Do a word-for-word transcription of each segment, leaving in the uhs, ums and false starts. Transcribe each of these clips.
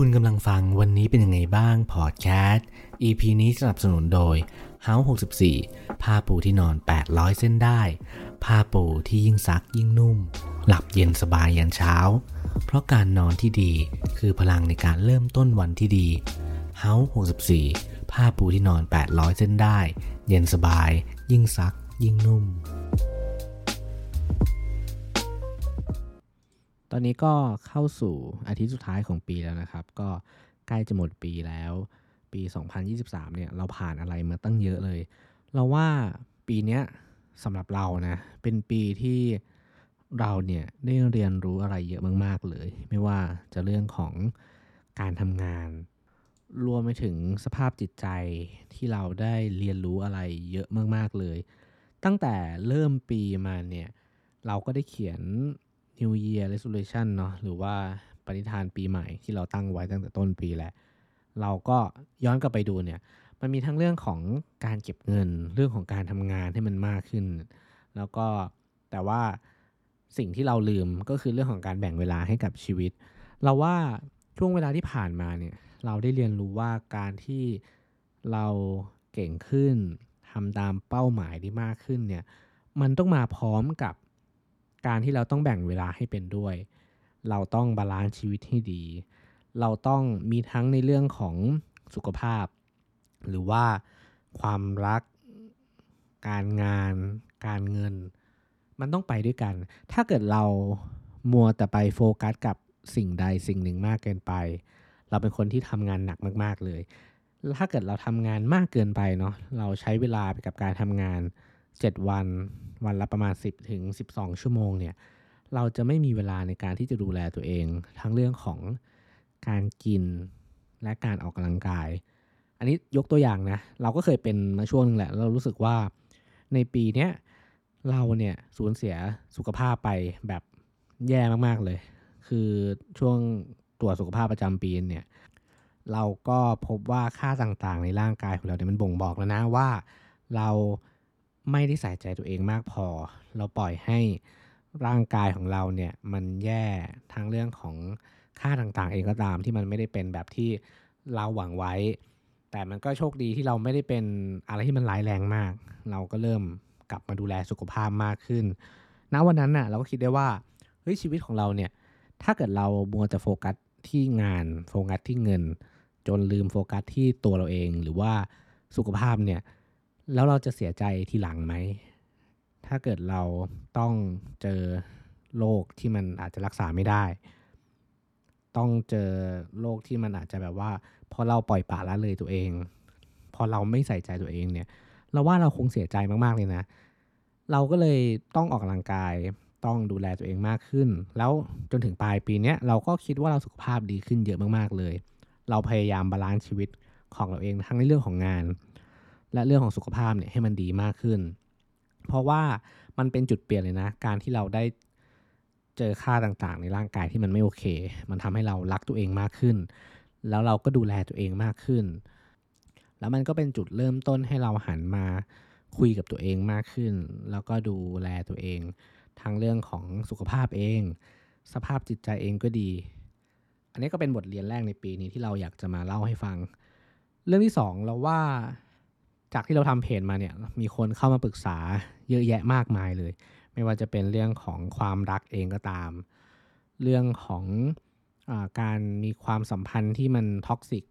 คุณกำลังฟังวันนี้เป็นยังไงบ้างพอดแคสต์ อี พี นี้สนับสนุนโดย Hausหกสิบสี่ ผ้าปูที่นอนแปดร้อยเส้นได้ผ้าปูที่ยิ่งซักยิ่งนุ่มหลับเย็นสบายยันเช้าเพราะการนอนที่ดีคือพลังในการเริ่มต้นวันที่ดี Hausหกสิบสี่ ผ้าปูที่นอนแปดร้อยเส้นได้เย็นสบายยิ่งซักยิ่งนุ่มตอนนี้ก็เข้าสู่อาทิตย์สุดท้ายของปีแล้วนะครับก็ใกล้จะหมดปีแล้วปีสองพันยี่สิบสามเนี่ยเราผ่านอะไรมาตั้งเยอะเลยเราว่าปีเนี้ยสำหรับเรานะเป็นปีที่เราเนี่ยได้เรียนรู้อะไรเยอะมากๆเลยไม่ว่าจะเรื่องของการทำงานรวมไปถึงสภาพจิตใจที่เราได้เรียนรู้อะไรเยอะมากๆเลยตั้งแต่เริ่มปีมาเนี่ยเราก็ได้เขียนNew Year Resolution เนาะหรือว่าปณิธานปีใหม่ที่เราตั้งไว้ตั้งแต่ต้นปีแล้วเราก็ย้อนกลับไปดูเนี่ยมันมีทั้งเรื่องของการเก็บเงินเรื่องของการทำงานให้มันมากขึ้นแล้วก็แต่ว่าสิ่งที่เราลืมก็คือเรื่องของการแบ่งเวลาให้กับชีวิตเราว่าช่วงเวลาที่ผ่านมาเนี่ยเราได้เรียนรู้ว่าการที่เราเก่งขึ้นทำตามเป้าหมายที่มากขึ้นเนี่ยมันต้องมาพร้อมกับการที่เราต้องแบ่งเวลาให้เป็นด้วยเราต้องบาลานซ์ชีวิตให้ดีเราต้องมีทั้งในเรื่องของสุขภาพหรือว่าความรักการงานการเงินมันต้องไปด้วยกันถ้าเกิดเรามัวแต่ไปโฟกัสกับสิ่งใดสิ่งหนึ่งมากเกินไปเราเป็นคนที่ทำงานหนักมากๆเลยถ้าเกิดเราทำงานมากเกินไปเนาะเราใช้เวลาไปกับการทำงานเจ็ดวันวันละประมาณสิบถึงสิบสองชั่วโมงเนี่ยเราจะไม่มีเวลาในการที่จะดูแลตัวเองทั้งเรื่องของการกินและการออกกำลังกายอันนี้ยกตัวอย่างนะเราก็เคยเป็นมาช่วงนึงแหละเรารู้สึกว่าในปีเนี้ยเราเนี่ยสูญเสียสุขภาพไปแบบแย่มากๆเลยคือช่วงตรวจสุขภาพประจำปีเนี่ยเราก็พบว่าค่าต่างๆในร่างกายของเราเนี่ยมันบ่งบอกแล้วนะว่าเราไม่ได้ใส่ใจตัวเองมากพอเราปล่อยให้ร่างกายของเราเนี่ยมันแย่ทั้งเรื่องของค่าต่างๆเองก็ตามที่มันไม่ได้เป็นแบบที่เราหวังไว้แต่มันก็โชคดีที่เราไม่ได้เป็นอะไรที่มันร้ายแรงมากเราก็เริ่มกลับมาดูแลสุขภาพมากขึ้นณวันนั้นน่ะเราก็คิดได้ว่าเฮ้ยชีวิตของเราเนี่ยถ้าเกิดเรามัวแต่โฟกัสที่งานโฟกัสที่เงินจนลืมโฟกัสที่ตัวเราเองหรือว่าสุขภาพเนี่ยแล้วเราจะเสียใจทีหลังไหมถ้าเกิดเราต้องเจอโรคที่มันอาจจะรักษาไม่ได้ต้องเจอโรคที่มันอาจจะแบบว่าพอเราปล่อยปละละเลยตัวเองพอเราไม่ใส่ใจตัวเองเนี่ยเราว่าเราคงเสียใจมากๆเลยนะเราก็เลยต้องออกกำลังกายต้องดูแลตัวเองมากขึ้นแล้วจนถึงปลายปีเนี้ยเราก็คิดว่าเราสุขภาพดีขึ้นเยอะมากๆเลยเราพยายามบาลานซ์ชีวิตของเราเองทั้งในเรื่องของงานและเรื่องของสุขภาพเนี่ยให้มันดีมากขึ้นเพราะว่ามันเป็นจุดเปลี่ยนเลยนะการที่เราได้เจอค่าต่างๆในร่างกายที่มันไม่โอเคมันทำให้เรารักตัวเองมากขึ้นแล้วเราก็ดูแลตัวเองมากขึ้นแล้วมันก็เป็นจุดเริ่มต้นให้เราหันมาคุยกับตัวเองมากขึ้นแล้วก็ดูแลตัวเองทั้งเรื่องของสุขภาพเองสภาพจิตใจเองก็ดีอันนี้ก็เป็นบทเรียนแรกในปีนี้ที่เราอยากจะมาเล่าให้ฟังเรื่องที่สองเราว่าจากที่เราทำเพจมาเนี่ยมีคนเข้ามาปรึกษาเยอะแยะมากมายเลยไม่ว่าจะเป็นเรื่องของความรักเองก็ตามเรื่องของอาการมีความสัมพันธ์ที่มันท็อกซิก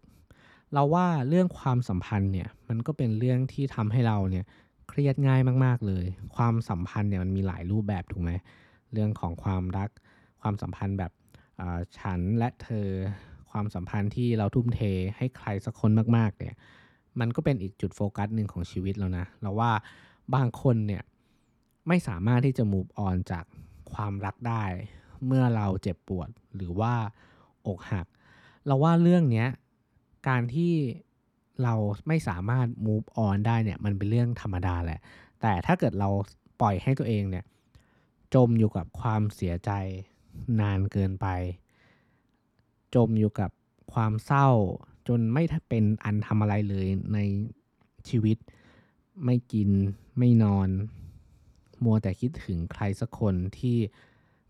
เราว่าเรื่องความสัมพันธ์เนี่ยมันก็เป็นเรื่องที่ทำให้เราเนี่ยเครียดง่ายมากๆเลยความสัมพันธ์เนี่ยมันมีหลายรูปแบบถูกไหมเรื่องของความรักความสัมพันธ์แบบฉันและเธอความสัมพันธ์ที่เราทุ่มเทให้ใครสักคนมากๆเนี่ยมันก็เป็นอีกจุดโฟกัสหนึ่งของชีวิตแล้วนะเราว่าบางคนเนี่ยไม่สามารถที่จะ move on จากความรักได้เมื่อเราเจ็บปวดหรือว่าอกหักเราว่าเรื่องเนี้ยการที่เราไม่สามารถ move on ได้เนี่ยมันเป็นเรื่องธรรมดาแหละแต่ถ้าเกิดเราปล่อยให้ตัวเองเนี่ยจมอยู่กับความเสียใจนานเกินไปจมอยู่กับความเศร้าจนไม่เป็นอันทำอะไรเลยในชีวิตไม่กินไม่นอนมัวแต่คิดถึงใครสักคนที่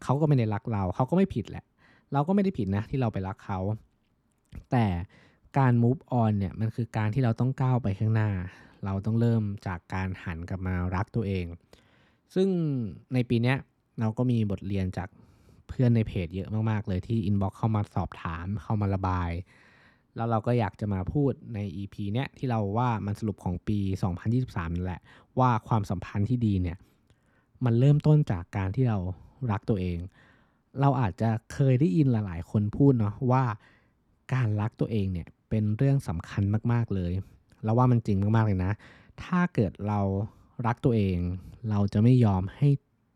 เขาก็ไม่ได้รักเราเขาก็ไม่ผิดแหละเราก็ไม่ได้ผิดนะที่เราไปรักเขา แต่การ move on เนี่ยมันคือการที่เราต้องก้าวไปข้างหน้าเราต้องเริ่มจากการหันกลับมารักตัวเองซึ่งในปีนี้เราก็มีบทเรียนจากเพื่อนในเพจเยอะมากๆเลยที่ inbox เข้ามาสอบถามเข้ามาระบายแล้วเราก็อยากจะมาพูดใน อี พี เนี้ยที่เราว่ามันสรุปของปีสองพันยี่สิบสามนั่นแหละว่าความสัมพันธ์ที่ดีเนี่ยมันเริ่มต้นจากการที่เรารักตัวเองเราอาจจะเคยได้ยินหลายๆคนพูดเนาะว่าการรักตัวเองเนี่ยเป็นเรื่องสำคัญมากๆเลยเราว่ามันจริงมากๆเลยนะถ้าเกิดเรารักตัวเองเราจะไม่ยอมให้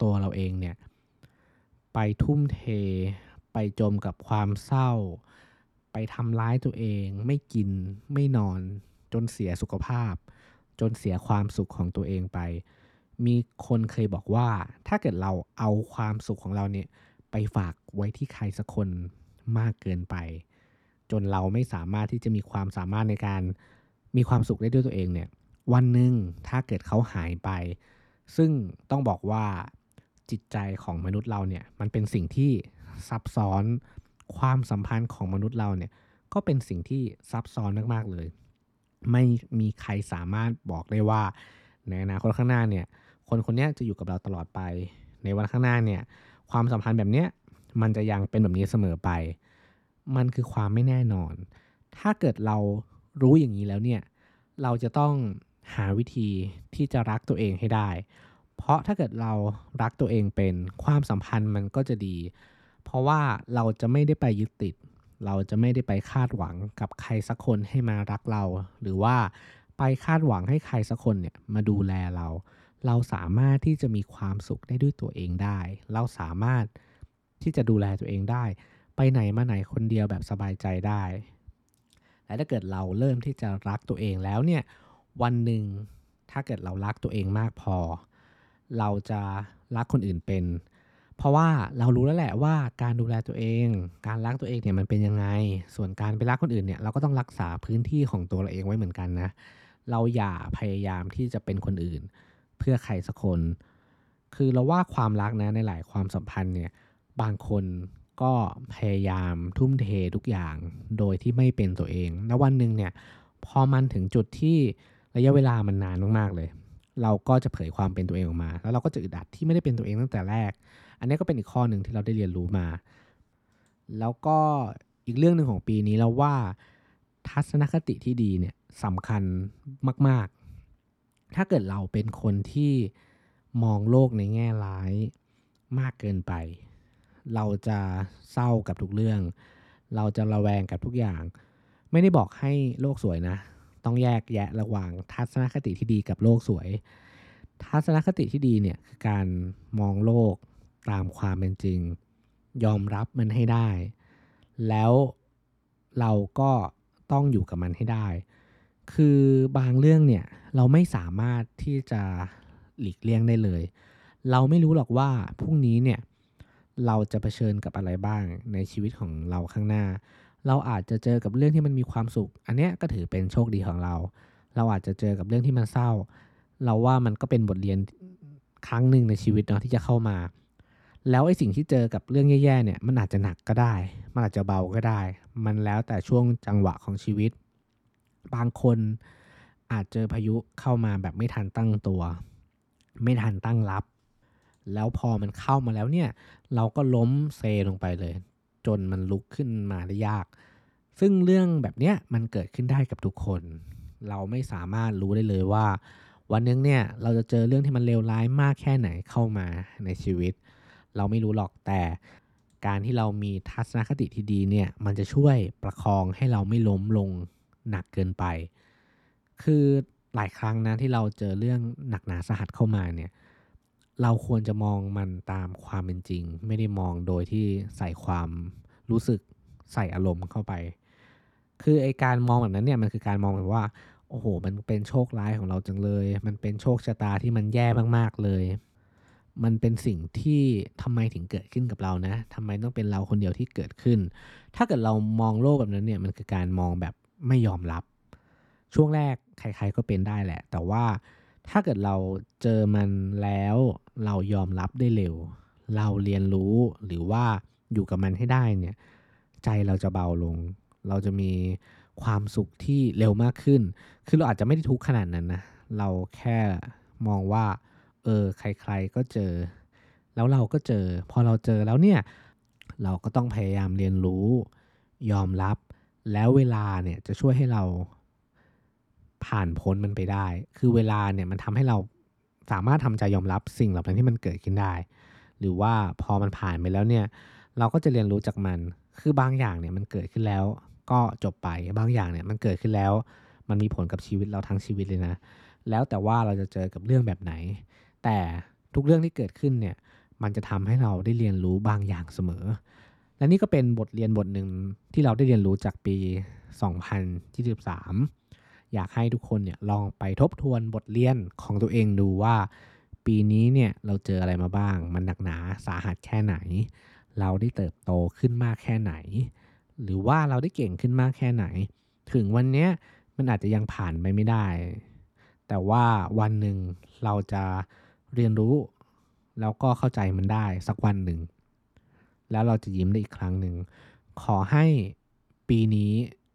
ตัวเราเองเนี่ยไปทุ่มเทไปจมกับความเศร้าไปทำร้ายตัวเองไม่กินไม่นอนจนเสียสุขภาพจนเสียความสุขของตัวเองไปมีคนเคยบอกว่าถ้าเกิดเราเอาความสุขของเราเนี่ยไปฝากไว้ที่ใครสักคนมากเกินไปจนเราไม่สามารถที่จะมีความสามารถในการมีความสุขได้ด้วยตัวเองเนี่ยวันหนึ่งถ้าเกิดเขาหายไปซึ่งต้องบอกว่าจิตใจของมนุษย์เราเนี่ยมันเป็นสิ่งที่ซับซ้อนความสัมพันธ์ของมนุษย์เราเนี่ยก็เป็นสิ่งที่ซับซ้อนมากๆเลยไม่มีใครสามารถบอกได้ว่าในอนาคตข้างหน้าเนี่ยคนคนนี้จะอยู่กับเราตลอดไปในวันข้างหน้าเนี่ยความสัมพันธ์แบบเนี้ยมันจะยังเป็นแบบนี้เสมอไปมันคือความไม่แน่นอนถ้าเกิดเรารู้อย่างนี้แล้วเนี่ยเราจะต้องหาวิธีที่จะรักตัวเองให้ได้เพราะถ้าเกิดเรารักตัวเองเป็นความสัมพันธ์มันก็จะดีเพราะว่าเราจะไม่ได้ไปยึดติดเราจะไม่ได้ไปคาดหวังกับใครสักคนให้มารักเราหรือว่าไปคาดหวังให้ใครสักคนเนี่ยมาดูแลเราเราสามารถที่จะมีความสุขได้ด้วยตัวเองได้เราสามารถที่จะดูแลตัวเองได้ไปไหนมาไหนคนเดียวแบบสบายใจได้และถ้าเกิดเราเริ่มที่จะรักตัวเองแล้วเนี่ยวันหนึ่งถ้าเกิดเรารักตัวเองมากพอเราจะรักคนอื่นเป็นเพราะว่าเรารู้แล้วแหละว่าการดูแลตัวเองการรักตัวเองเนี่ยมันเป็นยังไงส่วนการไปรักคนอื่นเนี่ยเราก็ต้องรักษาพื้นที่ของตัวเราเองไว้เหมือนกันนะเราอย่าพยายามที่จะเป็นคนอื่นเพื่อใครสักคนคือเราว่าความรักนะในหลายความสัมพันธ์เนี่ยบางคนก็พยายามทุ่มเททุกอย่างโดยที่ไม่เป็นตัวเองแล้ววันหนึ่งเนี่ยพอมันถึงจุดที่ระยะเวลามันนานมากๆเลยเราก็จะเผยความเป็นตัวเองออกมาแล้วเราก็จะอึดอัดที่ไม่ได้เป็นตัวเองตั้งแต่แรกอันนี้ก็เป็นอีกข้อหนึ่งที่เราได้เรียนรู้มาแล้วก็อีกเรื่องนึงของปีนี้เราว่าทัศนคติที่ดีเนี่ยสำคัญมากๆถ้าเกิดเราเป็นคนที่มองโลกในแง่ร้ายมากเกินไปเราจะเศร้ากับทุกเรื่องเราจะระแวงกับทุกอย่างไม่ได้บอกให้โลกสวยนะต้องแยกแยะระหว่างทัศนคติที่ดีกับโลกสวยทัศนคติที่ดีเนี่ยคือการมองโลกตามความเป็นจริงยอมรับมันให้ได้แล้วเราก็ต้องอยู่กับมันให้ได้คือบางเรื่องเนี่ยเราไม่สามารถที่จะหลีกเลี่ยงได้เลยเราไม่รู้หรอกว่าพรุ่งนี้เนี่ยเราจะเผชิญกับอะไรบ้างในชีวิตของเราข้างหน้าเราอาจจะเจอกับเรื่องที่มันมีความสุขอันเนี้ยก็ถือเป็นโชคดีของเราเราอาจจะเจอกับเรื่องที่มันเศร้าเราว่ามันก็เป็นบทเรียนครั้งหนึ่งในชีวิตเนาะที่จะเข้ามาแล้วไอ้สิ่งที่เจอกับเรื่องแย่ๆเนี่ยมันอาจจะหนักก็ได้มันอาจจะเบาก็ได้มันแล้วแต่ช่วงจังหวะของชีวิตบางคนอาจเจอพายุเข้ามาแบบไม่ทันตั้งตัวไม่ทันตั้งรับแล้วพอมันเข้ามาแล้วเนี่ยเราก็ล้มเซลงไปเลยจนมันลุกขึ้นมาได้ยากซึ่งเรื่องแบบเนี้ยมันเกิดขึ้นได้กับทุกคนเราไม่สามารถรู้ได้เลยว่าวันนึงเนี่ยเราจะเจอเรื่องที่มันเลวร้ายมากแค่ไหนเข้ามาในชีวิตเราไม่รู้หรอกแต่การที่เรามีทัศนคติที่ดีเนี่ยมันจะช่วยประคองให้เราไม่ล้มลงหนักเกินไปคือหลายครั้งนะที่เราเจอเรื่องหนักหนาสาหัสเข้ามาเนี่ยเราควรจะมองมันตามความเป็นจริงไม่ได้มองโดยที่ใส่ความรู้สึกใส่อารมณ์เข้าไปคือไอ้การมองแบบนั้นเนี่ยมันคือการมองแบบว่าโอ้โหมันเป็นโชคร้ายของเราจังเลยมันเป็นโชคชะตาที่มันแย่มากๆเลยมันเป็นสิ่งที่ทำไมถึงเกิดขึ้นกับเรานะทำไมต้องเป็นเราคนเดียวที่เกิดขึ้นถ้าเกิดเรามองโลกแบบนั้นเนี่ยมันคือการมองแบบไม่ยอมรับช่วงแรกใครๆก็เป็นได้แหละแต่ว่าถ้าเกิดเราเจอมันแล้วเรายอมรับได้เร็วเราเรียนรู้หรือว่าอยู่กับมันให้ได้เนี่ยใจเราจะเบาลง เราจะมีความสุขที่เร็วมากขึ้นคือเราอาจจะไม่ได้ทุกข์ขนาดนั้นนะเราแค่มองว่าเออใครๆก็เจอแล้วเราก็เจอพอเราเจอแล้วเนี่ยเราก็ต้องพยายามเรียนรู้ยอมรับแล้วเวลาเนี่ยจะช่วยให้เราผ่านพ้นมันไปได้คือเวลาเนี่ยมันทำให้เราสามารถทำใจยอมรับสิ่งเหล่านั้นที่มันเกิดขึ้นได้หรือว่าพอมันผ่านไปแล้วเนี่ยเราก็จะเรียนรู้จากมันคือบางอย่างเนี่ยมันเกิดขึ้นแล้วก็จบไปบางอย่างเนี่ยมันเกิดขึ้นแล้วมันมีผลกับชีวิตเราทั้งชีวิตเลยนะแล้วแต่ว่าเราจะเจอกับเรื่องแบบไหนแต่ทุกเรื่องที่เกิดขึ้นเนี่ยมันจะทำให้เราได้เรียนรู้บางอย่างเสมอและนี่ก็เป็นบทเรียนบทหนึ่งที่เราได้เรียนรู้จากปีสองพันยี่สิบสามอยากให้ทุกคนเนี่ยลองไปทบทวนบทเรียนของตัวเองดูว่าปีนี้เนี่ยเราเจออะไรมาบ้างมันหนักหนาสาหัสแค่ไหนเราได้เติบโตขึ้นมากแค่ไหนหรือว่าเราได้เก่งขึ้นมากแค่ไหนถึงวันเนี้ยมันอาจจะยังผ่านไปไม่ได้แต่ว่าวันหนึ่งเราจะเรียนรู้แล้วก็เข้าใจมันได้สักวันหนึ่งแล้วเราจะยิ้มได้อีกครั้งหนึ่งขอให้ปีนี้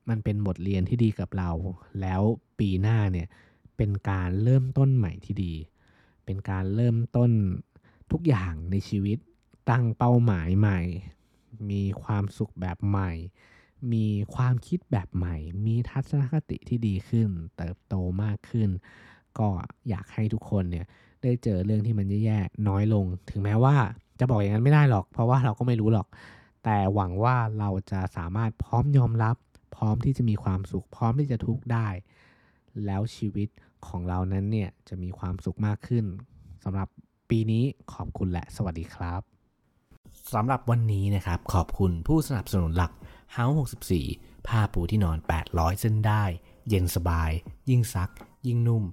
มันเป็นบทเรียนที่ดีกับเราแล้วปีหน้าเนี่ยเป็นการเริ่มต้นใหม่ที่ดีเป็นการเริ่มต้นทุกอย่างในชีวิตตั้งเป้าหมายใหม่มีความสุขแบบใหม่มีความคิดแบบใหม่มีทัศนคติที่ดีขึ้นเติบโตมากขึ้นก็อยากให้ทุกคนเนี่ยได้เจอเรื่องที่มันแย่ๆน้อยลงถึงแม้ว่าจะบอกอย่างนั้นไม่ได้หรอกเพราะว่าเราก็ไม่รู้หรอกแต่หวังว่าเราจะสามารถพร้อมยอมรับพร้อมที่จะมีความสุขพร้อมที่จะทุกข์ได้แล้วชีวิตของเรานั้นเนี่ยจะมีความสุขมากขึ้นสำหรับปีนี้ขอบคุณและสวัสดีครับสำหรับวันนี้นะครับขอบคุณผู้สนับสนุนหลัก Hausหกสิบสี่ ผ้าปูที่นอนแปดร้อยเส้นได้เย็นสบายยิ่งซักยิ่งนุ่ม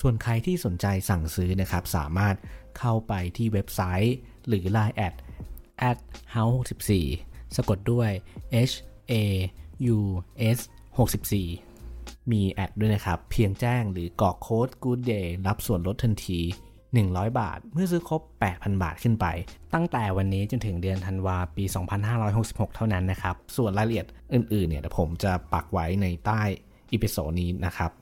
ส่วนใครที่สนใจสั่งซื้อนะครับสามารถเข้าไปที่เว็บไซต์หรือ ไลน์ แอด แอท haus หกสิบสี่ สะกดด้วย เอช เอ ยู เอส หกสิบสี่ มีแอดด้วยนะครับเพียงแจ้งหรือกรอกโค้ด Goodday รับส่วนลดทันทีหนึ่งร้อยบาทเมื่อซื้อครบ แปดพัน บาทขึ้นไปตั้งแต่วันนี้จนถึงเดือนธันวาปีสองพันห้าร้อยหกสิบหกเท่านั้นนะครับส่วนรายละเอียดอื่นๆเนี่ยผมจะปักไว้ในใต้อีพิโซดนี้นะครับ